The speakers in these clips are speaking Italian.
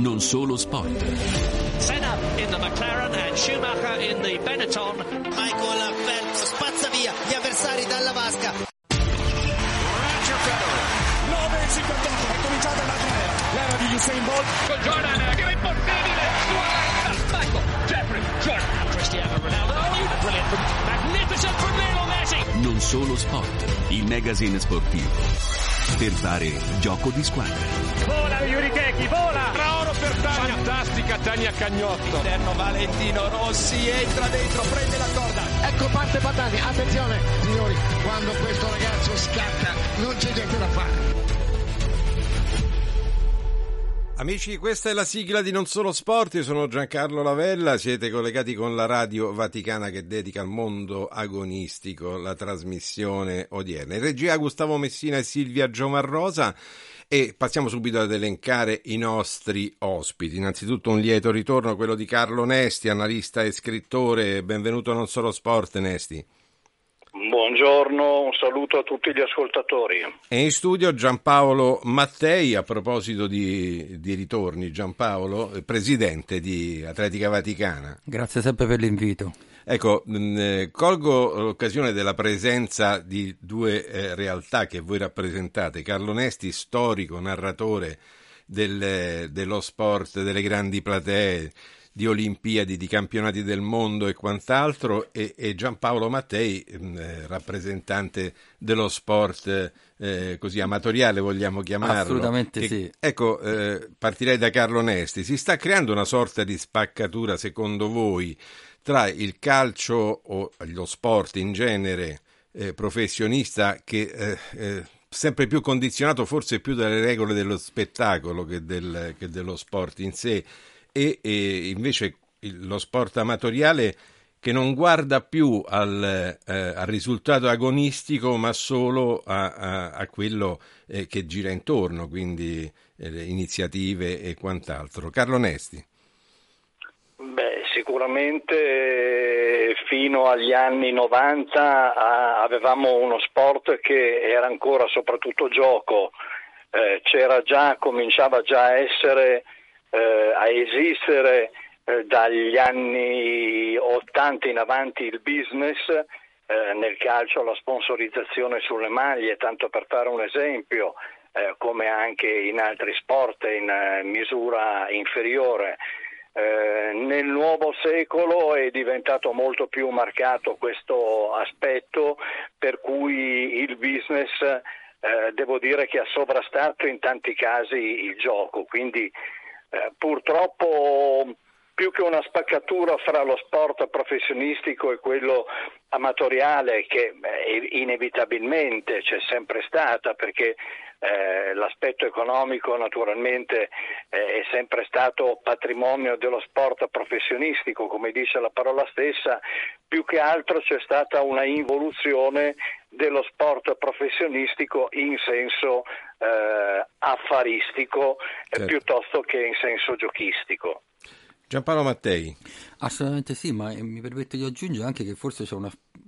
non solo sport. Senna in the McLaren and Schumacher in the Benetton. Michael Phelps spazza via gli avversari dalla vasca. Roger Federer 9.58, è cominciata la gara. L'era di Usain Bolt con Jordan, che è impossibile. Michael, Jeffrey, Jordan, Cristiano Ronaldo. Brilliant, magnificent from Lionel Messi. Non solo sport, il magazine sportivo per fare gioco di squadra. Vola Yuri Gagarin, vola! Traoro per Tania. Fantastica Tania Cagnotto. Interno Valentino Rossi, entra dentro, prende la corda. Ecco parte Baldanzi, attenzione signori, quando questo ragazzo scatta non c'è niente da fare. Amici, questa è la sigla di Non Solo Sport, io sono Giancarlo Lavella, siete collegati con la Radio Vaticana che dedica al mondo agonistico la trasmissione odierna. In regia Gustavo Messina e Silvia Giomarrosa, e passiamo subito ad elencare i nostri ospiti. Innanzitutto un lieto ritorno, quello di Carlo Nesti, analista e scrittore. Benvenuto a Non Solo Sport, Nesti. Buongiorno, un saluto a tutti gli ascoltatori. E in studio Giampaolo Mattei. A proposito di ritorni, Giampaolo, presidente di Atletica Vaticana. Grazie sempre per l'invito. Ecco, colgo l'occasione della presenza di due realtà che voi rappresentate. Carlo Nesti, storico, narratore dello sport, delle grandi platee, di Olimpiadi, di campionati del mondo e quant'altro, e Giampaolo Mattei, rappresentante dello sport così amatoriale, vogliamo chiamarlo. Assolutamente, che, sì. Ecco, partirei da Carlo Nesti. Si sta creando una sorta di spaccatura, secondo voi, tra il calcio o lo sport in genere professionista, che sempre più condizionato forse più dalle regole dello spettacolo che dello sport in sé, e invece lo sport amatoriale che non guarda più al risultato agonistico, ma solo a quello che gira intorno, quindi iniziative e quant'altro. Carlo Nesti. Beh, sicuramente fino agli anni 90 avevamo uno sport che era ancora soprattutto gioco, cominciava già a essere a esistere dagli anni 80 in avanti il business, nel calcio la sponsorizzazione sulle maglie, tanto per fare un esempio, come anche in altri sport in misura inferiore. Nel nuovo secolo è diventato molto più marcato questo aspetto, per cui il business devo dire che ha sovrastato in tanti casi il gioco, quindi purtroppo più che una spaccatura fra lo sport professionistico e quello amatoriale, che inevitabilmente c'è sempre stata, perché l'aspetto economico naturalmente è sempre stato patrimonio dello sport professionistico, come dice la parola stessa, più che altro c'è stata una involuzione dello sport professionistico in senso affaristico, certo, piuttosto che in senso giochistico. Giampaolo Mattei. Assolutamente sì, ma mi permetto di aggiungere anche che forse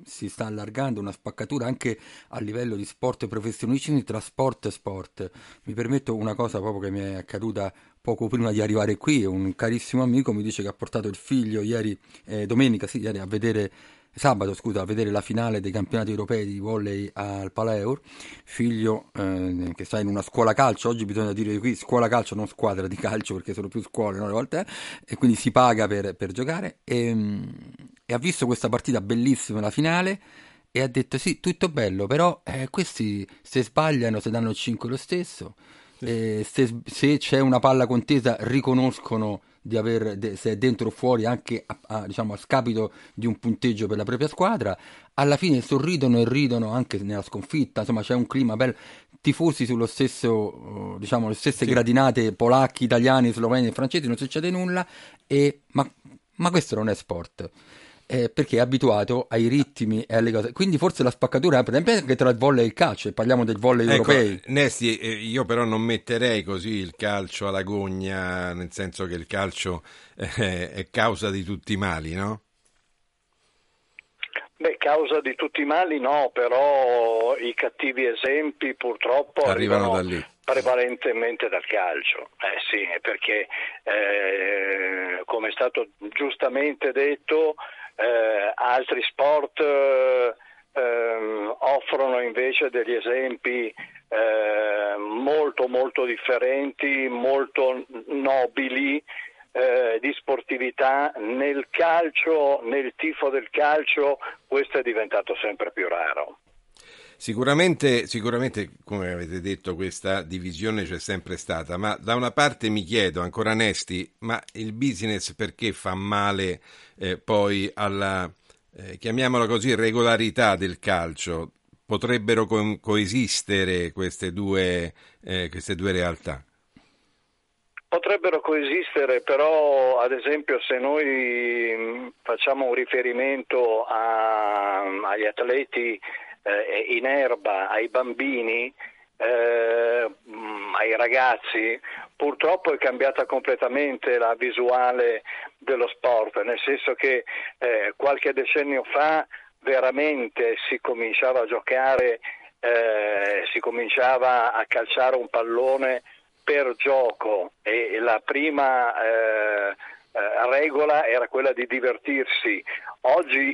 si sta allargando una spaccatura anche a livello di sport professionistici tra sport e sport. Mi permetto una cosa proprio che mi è accaduta poco prima di arrivare qui. Un carissimo amico mi dice che ha portato il figlio ieri a vedere sabato, a vedere la finale dei campionati europei di volley al Palaeur, figlio che sta in una scuola calcio, oggi bisogna dire qui scuola calcio, non squadra di calcio, perché sono più scuole, no, le volte, e quindi si paga per giocare, e ha visto questa partita bellissima, la finale, e ha detto sì, tutto bello, però questi se sbagliano se danno 5 lo stesso, se c'è una palla contesa riconoscono di aver, se è dentro o fuori, anche a scapito di un punteggio per la propria squadra, alla fine sorridono e ridono anche nella sconfitta, insomma c'è un clima bello, tifosi sullo stesso, le stesse, sì, gradinate, polacchi, italiani, sloveni e francesi, non succede nulla, ma questo non è sport, perché è abituato ai ritmi e alle cose, quindi forse la spaccatura è per esempio anche tra il volley e il calcio, e parliamo del volley europei. Nesti, io però non metterei così il calcio alla gogna, nel senso che il calcio è causa di tutti i mali, no? Beh, causa di tutti i mali no, però i cattivi esempi purtroppo arrivano da lì. Prevalentemente dal calcio, sì, perché come è stato giustamente detto, altri sport offrono invece degli esempi molto molto differenti, molto nobili di sportività. Nel calcio, nel tifo del calcio, questo è diventato sempre più raro. Sicuramente, come avete detto, questa divisione c'è sempre stata, ma da una parte mi chiedo, ancora Nesti, ma il business perché fa male poi alla, chiamiamola così, regolarità del calcio? Potrebbero coesistere queste due realtà? Potrebbero coesistere, però ad esempio se noi facciamo un riferimento agli atleti in erba, ai bambini, ai ragazzi, purtroppo è cambiata completamente la visuale dello sport, nel senso che qualche decennio fa veramente si cominciava a giocare, si cominciava a calciare un pallone per gioco, e la prima regola era quella di divertirsi. Oggi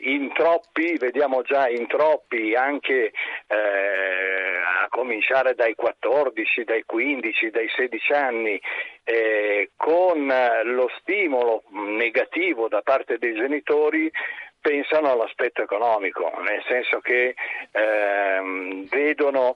vediamo già in troppi anche a cominciare dai 14, dai 15, dai 16 anni, con lo stimolo negativo da parte dei genitori pensano all'aspetto economico, nel senso che vedono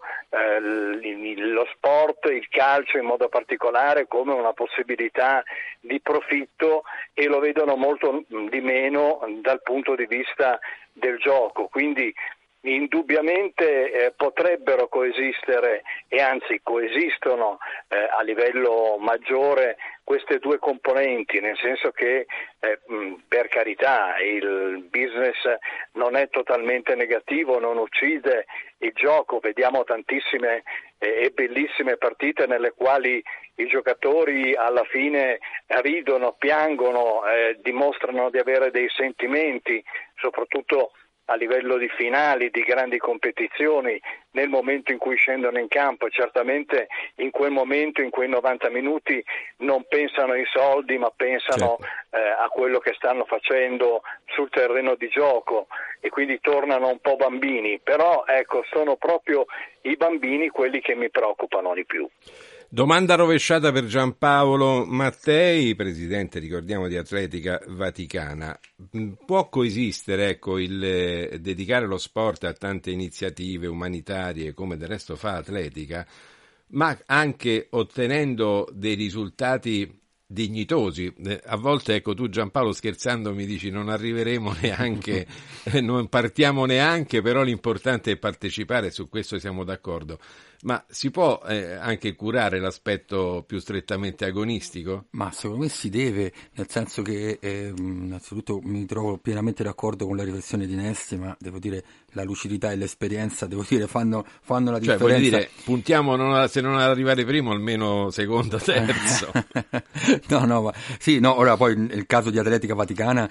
lo sport, il calcio in modo particolare, come una possibilità di profitto, e lo vedono molto di meno dal punto di vista del gioco. Quindi indubbiamente potrebbero coesistere, e anzi coesistono a livello maggiore, queste due componenti, nel senso che per carità il business non è totalmente negativo, non uccide il gioco. Vediamo tantissime e bellissime partite nelle quali i giocatori alla fine ridono, piangono, dimostrano di avere dei sentimenti, soprattutto a livello di finali, di grandi competizioni, nel momento in cui scendono in campo. Certamente in quel momento, in quei 90 minuti, non pensano ai soldi, ma pensano a quello che stanno facendo sul terreno di gioco, e quindi tornano un po' bambini. Però ecco, sono proprio i bambini quelli che mi preoccupano di più. Domanda rovesciata per Giampaolo Mattei, presidente, ricordiamo, di Atletica Vaticana. Può coesistere, ecco, il dedicare lo sport a tante iniziative umanitarie, come del resto fa Atletica, ma anche ottenendo dei risultati dignitosi? A volte, ecco, tu Giampaolo, scherzando, mi dici non arriveremo neanche, non partiamo neanche, però l'importante è partecipare, su questo siamo d'accordo. Ma si può anche curare l'aspetto più strettamente agonistico? Ma secondo me si deve, nel senso che innanzitutto mi trovo pienamente d'accordo con la riflessione di Nesti, ma devo dire la lucidità e l'esperienza fanno la differenza. Cioè, voglio dire, puntiamo se non arrivare primo, almeno secondo, terzo. Ora poi nel caso di Atletica Vaticana,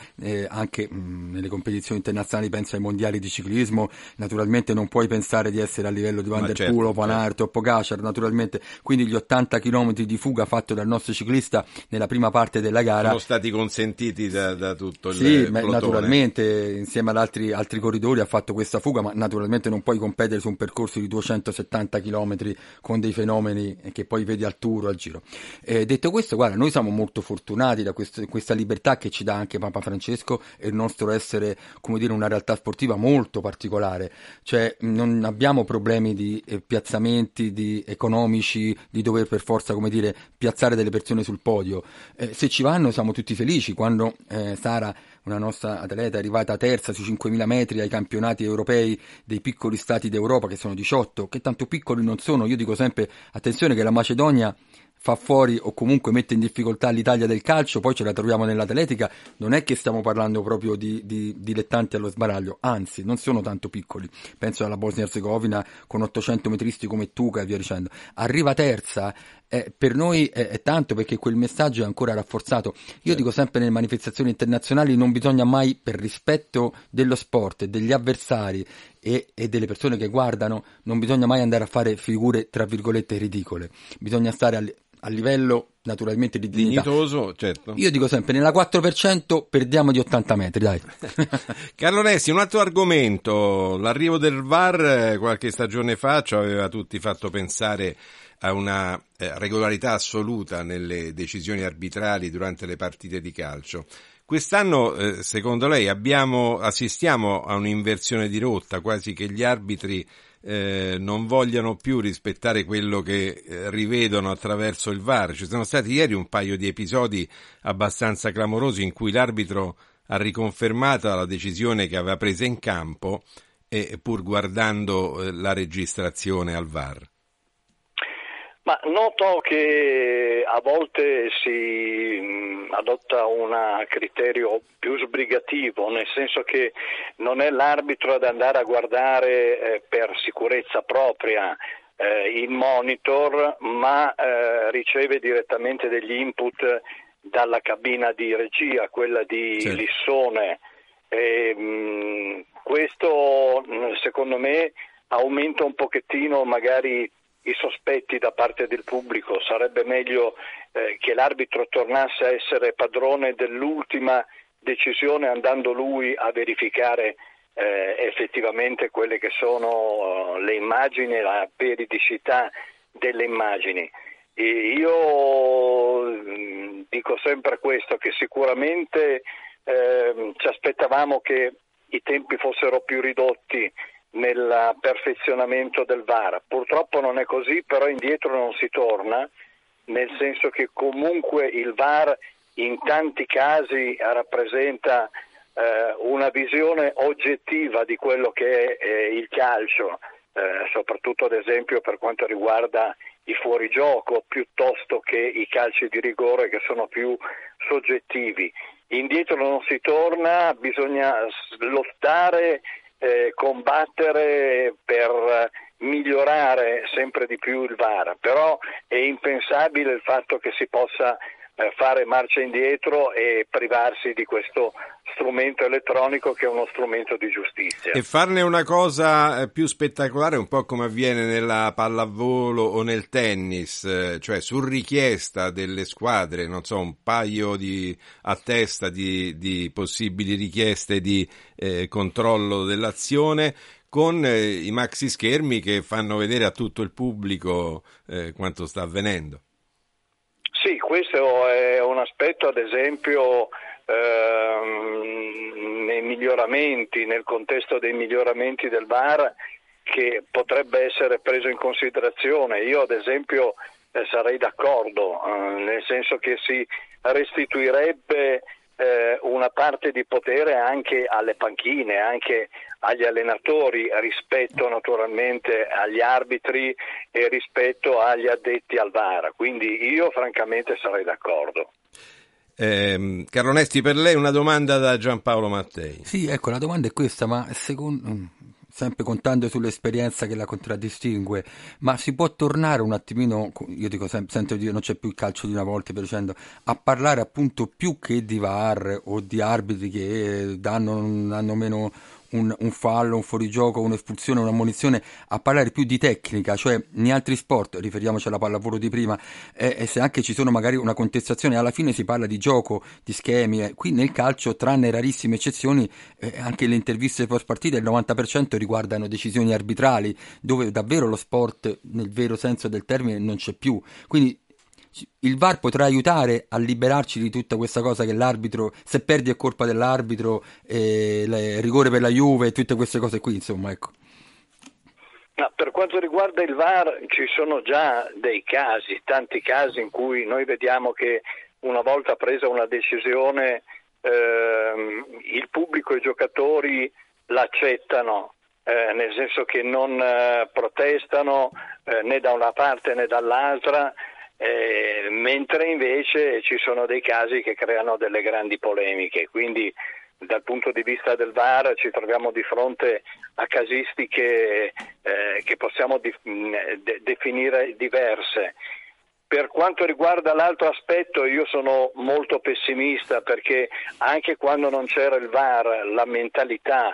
anche nelle competizioni internazionali, penso ai mondiali di ciclismo, naturalmente non puoi pensare di essere a livello di Van der Poel o Panato, o Pogačar, naturalmente. Quindi gli 80 km di fuga fatto dal nostro ciclista nella prima parte della gara sono stati consentiti da tutto il plotone. Naturalmente, insieme ad altri corridori ha fatto questa fuga, ma naturalmente non puoi competere su un percorso di 270 km con dei fenomeni che poi vedi al Tour o al Giro. Detto questo, guarda, noi siamo molto fortunati da questa libertà che ci dà anche Papa Francesco, e il nostro essere, come dire, una realtà sportiva molto particolare. Cioè, non abbiamo problemi di piazzamento di economici, di dover per forza, come dire, piazzare delle persone sul podio. Se ci vanno siamo tutti felici. Quando Sara, una nostra atleta, è arrivata terza sui 5.000 metri ai campionati europei dei piccoli stati d'Europa, che sono 18, che tanto piccoli non sono. Io dico sempre, attenzione, che la Macedonia fa fuori o comunque mette in difficoltà l'Italia del calcio, poi ce la troviamo nell'atletica. Non è che stiamo parlando proprio di dilettanti allo sbaraglio, anzi, non sono tanto piccoli. Penso alla Bosnia-Herzegovina con 800 metristi come Tuca e via dicendo. Arriva terza per noi è tanto, perché quel messaggio è ancora rafforzato. Io dico sempre, nelle manifestazioni internazionali non bisogna mai, per rispetto dello sport, degli avversari e delle persone che guardano, non bisogna mai andare a fare figure tra virgolette ridicole, bisogna stare a livello naturalmente di dignità. Dignitoso, certo. Io dico sempre, nella 4% perdiamo di 80 metri, dai. Carlo Nesti, un altro argomento, l'arrivo del VAR qualche stagione fa ci aveva tutti fatto pensare a una regolarità assoluta nelle decisioni arbitrali durante le partite di calcio. Quest'anno, secondo lei, assistiamo a un'inversione di rotta, quasi che gli arbitri non vogliano più rispettare quello che rivedono attraverso il VAR. Ci sono stati ieri un paio di episodi abbastanza clamorosi in cui l'arbitro ha riconfermato la decisione che aveva presa in campo, pur guardando la registrazione al VAR. Ma noto che a volte si adotta un criterio più sbrigativo, nel senso che non è l'arbitro ad andare a guardare per sicurezza propria il monitor, ma riceve direttamente degli input dalla cabina di regia, quella di Lissone. Questo secondo me aumenta un pochettino magari i sospetti da parte del pubblico. Sarebbe meglio che l'arbitro tornasse a essere padrone dell'ultima decisione, andando lui a verificare effettivamente quelle che sono le immagini, la veridicità delle immagini. E io dico sempre questo, che sicuramente ci aspettavamo che i tempi fossero più ridotti nel perfezionamento del VAR. Purtroppo non è così, però indietro non si torna, nel senso che comunque il VAR in tanti casi rappresenta una visione oggettiva di quello che è il calcio, soprattutto ad esempio per quanto riguarda i fuorigioco, piuttosto che i calci di rigore, che sono più soggettivi. Indietro non si torna, bisogna lottare, combattere per migliorare sempre di più il VAR, però è impensabile il fatto che si possa fare marcia indietro e privarsi di questo strumento elettronico che è uno strumento di giustizia. E farne una cosa più spettacolare, un po' come avviene nella pallavolo o nel tennis, cioè su richiesta delle squadre, non so, un paio a testa di possibili richieste di controllo dell'azione, con i maxi schermi che fanno vedere a tutto il pubblico quanto sta avvenendo. Sì, questo è un aspetto, ad esempio, nei miglioramenti, nel contesto dei miglioramenti del VAR, che potrebbe essere preso in considerazione. Io, ad esempio, sarei d'accordo, nel senso che si restituirebbe una parte di potere anche alle panchine, anche agli allenatori, rispetto naturalmente agli arbitri e rispetto agli addetti al VAR, quindi io francamente sarei d'accordo. Carlo Nesti, per lei una domanda da Giampaolo Mattei. Sì, ecco, la domanda è questa, ma sempre contando sull'esperienza che la contraddistingue, ma si può tornare un attimino, io dico sempre dire, non c'è più il calcio di una volta, per dicendo, a parlare appunto più che di VAR o di arbitri che danno meno un fallo, un fuorigioco, un'espulsione, un'ammonizione, a parlare più di tecnica, cioè in altri sport, riferiamoci alla pallavolo di prima, e se anche ci sono magari una contestazione, alla fine si parla di gioco, di schemi, qui nel calcio, tranne rarissime eccezioni, anche le interviste post partita, il 90% riguardano decisioni arbitrali, dove davvero lo sport, nel vero senso del termine, non c'è più, quindi il VAR potrà aiutare a liberarci di tutta questa cosa che l'arbitro, se perdi è colpa dell'arbitro, rigore per la Juve e tutte queste cose qui, insomma, ecco. No, per quanto riguarda il VAR ci sono già dei casi, tanti casi in cui noi vediamo che una volta presa una decisione il pubblico e i giocatori l'accettano. Nel senso che non protestano né da una parte né dall'altra, mentre invece ci sono dei casi che creano delle grandi polemiche, quindi dal punto di vista del VAR ci troviamo di fronte a casistiche che possiamo definire diverse. Per quanto riguarda l'altro aspetto, io sono molto pessimista, perché anche quando non c'era il VAR, la mentalità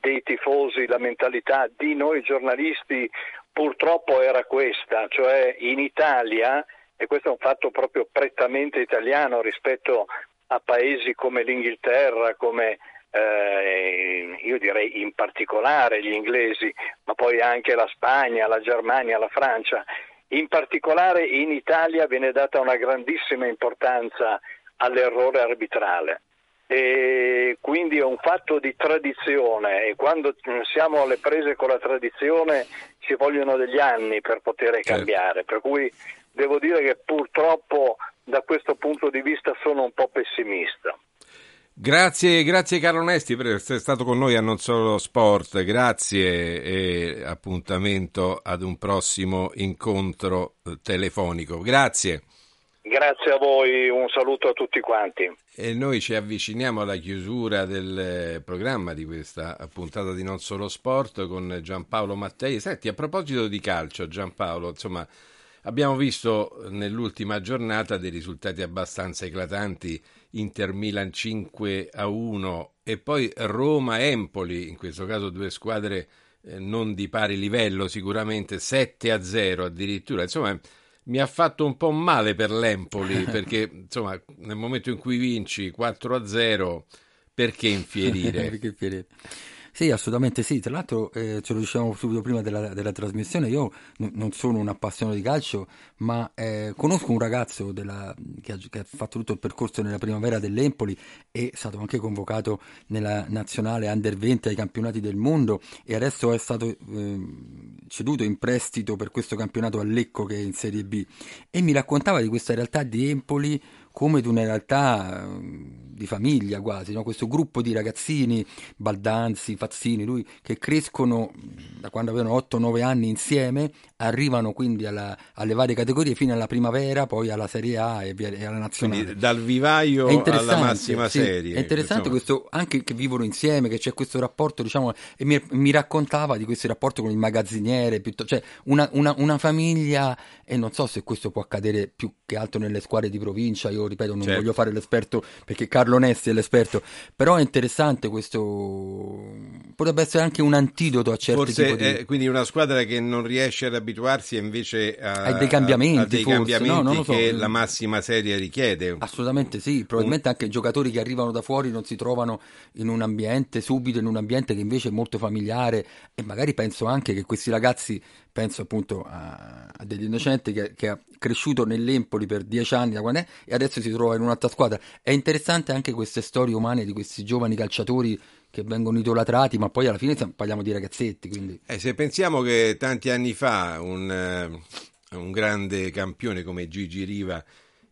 dei tifosi, la mentalità di noi giornalisti purtroppo era questa, cioè in Italia, e questo è un fatto proprio prettamente italiano rispetto a paesi come l'Inghilterra, come io direi in particolare gli inglesi, ma poi anche la Spagna, la Germania, la Francia, in particolare in Italia viene data una grandissima importanza all'errore arbitrale. E quindi è un fatto di tradizione, e quando siamo alle prese con la tradizione ci vogliono degli anni per poter cambiare, per cui devo dire che purtroppo da questo punto di vista sono un po' pessimista. Grazie Carlo Nesti per essere stato con noi a Non Solo Sport, grazie, e appuntamento ad un prossimo incontro telefonico. Grazie. Grazie a voi, un saluto a tutti quanti. E noi ci avviciniamo alla chiusura del programma di questa puntata di Non Solo Sport con Giampaolo Mattei. Senti, a proposito di calcio, Giampaolo, insomma, abbiamo visto nell'ultima giornata dei risultati abbastanza eclatanti: Inter Milan 5-1 e poi Roma-Empoli, in questo caso due squadre non di pari livello sicuramente, 7-0 addirittura. Insomma, mi ha fatto un po' male per l'Empoli, perché insomma nel momento in cui vinci 4-0 perché infierire? Sì, assolutamente sì. Tra l'altro ce lo dicevamo subito prima della trasmissione, io non sono un appassionato di calcio, ma conosco un ragazzo che ha fatto tutto il percorso nella primavera dell'Empoli, è stato anche convocato nella nazionale Under 20 ai campionati del mondo, e adesso è stato ceduto in prestito per questo campionato a Lecco, che è in Serie B, e mi raccontava di questa realtà di Empoli come di una realtà di famiglia quasi, no? Questo gruppo di ragazzini, Baldanzi, Fazzini, lui, che crescono da quando avevano 8-9 anni insieme, arrivano quindi alle varie categorie fino alla primavera, poi alla Serie A e alla nazionale. Quindi dal vivaio alla massima serie. È interessante questo, anche che vivono insieme, che c'è questo rapporto, diciamo, e mi raccontava di questo rapporto con il magazziniere, cioè una famiglia, e non so se questo può accadere più che altro nelle squadre di provincia. Io ripeto, non voglio fare l'esperto, perché Carlo Nesti è l'esperto, però è interessante questo, potrebbe essere anche un antidoto a certi tipi di... quindi una squadra che non riesce ad abituarsi invece a dei cambiamenti, che la massima serie richiede. Assolutamente sì, probabilmente anche giocatori che arrivano da fuori non si trovano in un ambiente che invece è molto familiare, e magari penso anche che questi ragazzi, penso appunto a degli innocenti che ha cresciuto nell'Empoli per 10 anni da quando è, e adesso si trova in un'altra squadra. È interessante anche queste storie umane di questi giovani calciatori che vengono idolatrati, ma poi alla fine parliamo di ragazzetti, quindi. Se pensiamo che tanti anni fa un grande campione come Gigi Riva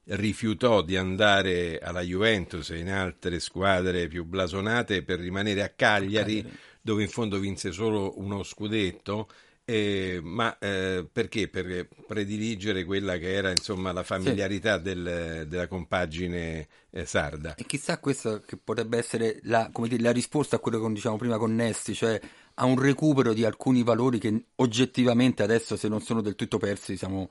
rifiutò di andare alla Juventus e in altre squadre più blasonate per rimanere a Cagliari. Dove in fondo vinse solo uno scudetto, perché? Per prediligere quella che era, insomma, la familiarità della compagine sarda. E chissà questa che potrebbe essere la risposta a quello che diciamo prima con Nesti, cioè a un recupero di alcuni valori che oggettivamente adesso, se non sono del tutto persi, siamo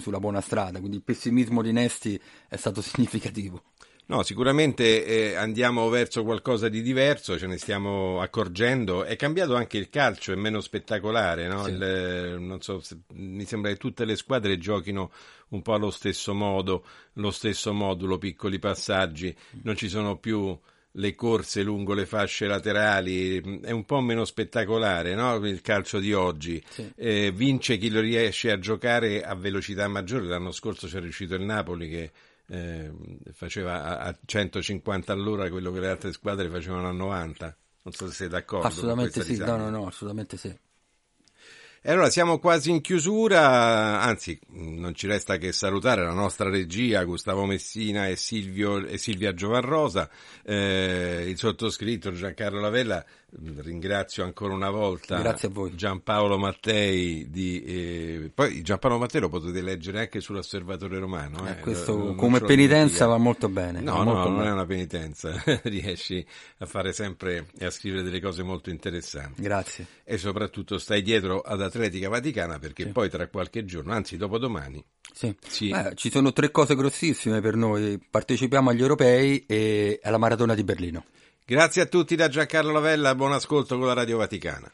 sulla buona strada. Quindi il pessimismo di Nesti è stato significativo. No, sicuramente andiamo verso qualcosa di diverso, ce ne stiamo accorgendo. È cambiato anche il calcio, è meno spettacolare, no? Sì. Mi sembra che tutte le squadre giochino un po' allo stesso modo, lo stesso modulo, piccoli passaggi, non ci sono più le corse lungo le fasce laterali, è un po' meno spettacolare, no? Il calcio di oggi. Sì. Vince chi lo riesce a giocare a velocità maggiore. L'anno scorso c'è riuscito il Napoli, che faceva a 150 all'ora quello che le altre squadre facevano a 90. Non so se sei d'accordo. Assolutamente sì, no, assolutamente sì. E allora siamo quasi in chiusura, anzi non ci resta che salutare la nostra regia Gustavo Messina e Silvia Giomarrosa, il sottoscritto Giancarlo Lavella. Ringrazio ancora una volta. Grazie a voi. Giampaolo Mattei di, poi Giampaolo Mattei lo potete leggere anche sull'Osservatore Romano, questo non come penitenza va molto bene. No, non è una penitenza. Riesci a fare sempre e a scrivere delle cose molto interessanti. Grazie. E soprattutto stai dietro ad Atletica Vaticana, perché sì, poi tra qualche giorno, anzi dopodomani, sì. Beh, ci sono tre cose grossissime per noi: partecipiamo agli europei e alla maratona di Berlino. Grazie a tutti da Giancarlo Lavella, buon ascolto con la Radio Vaticana.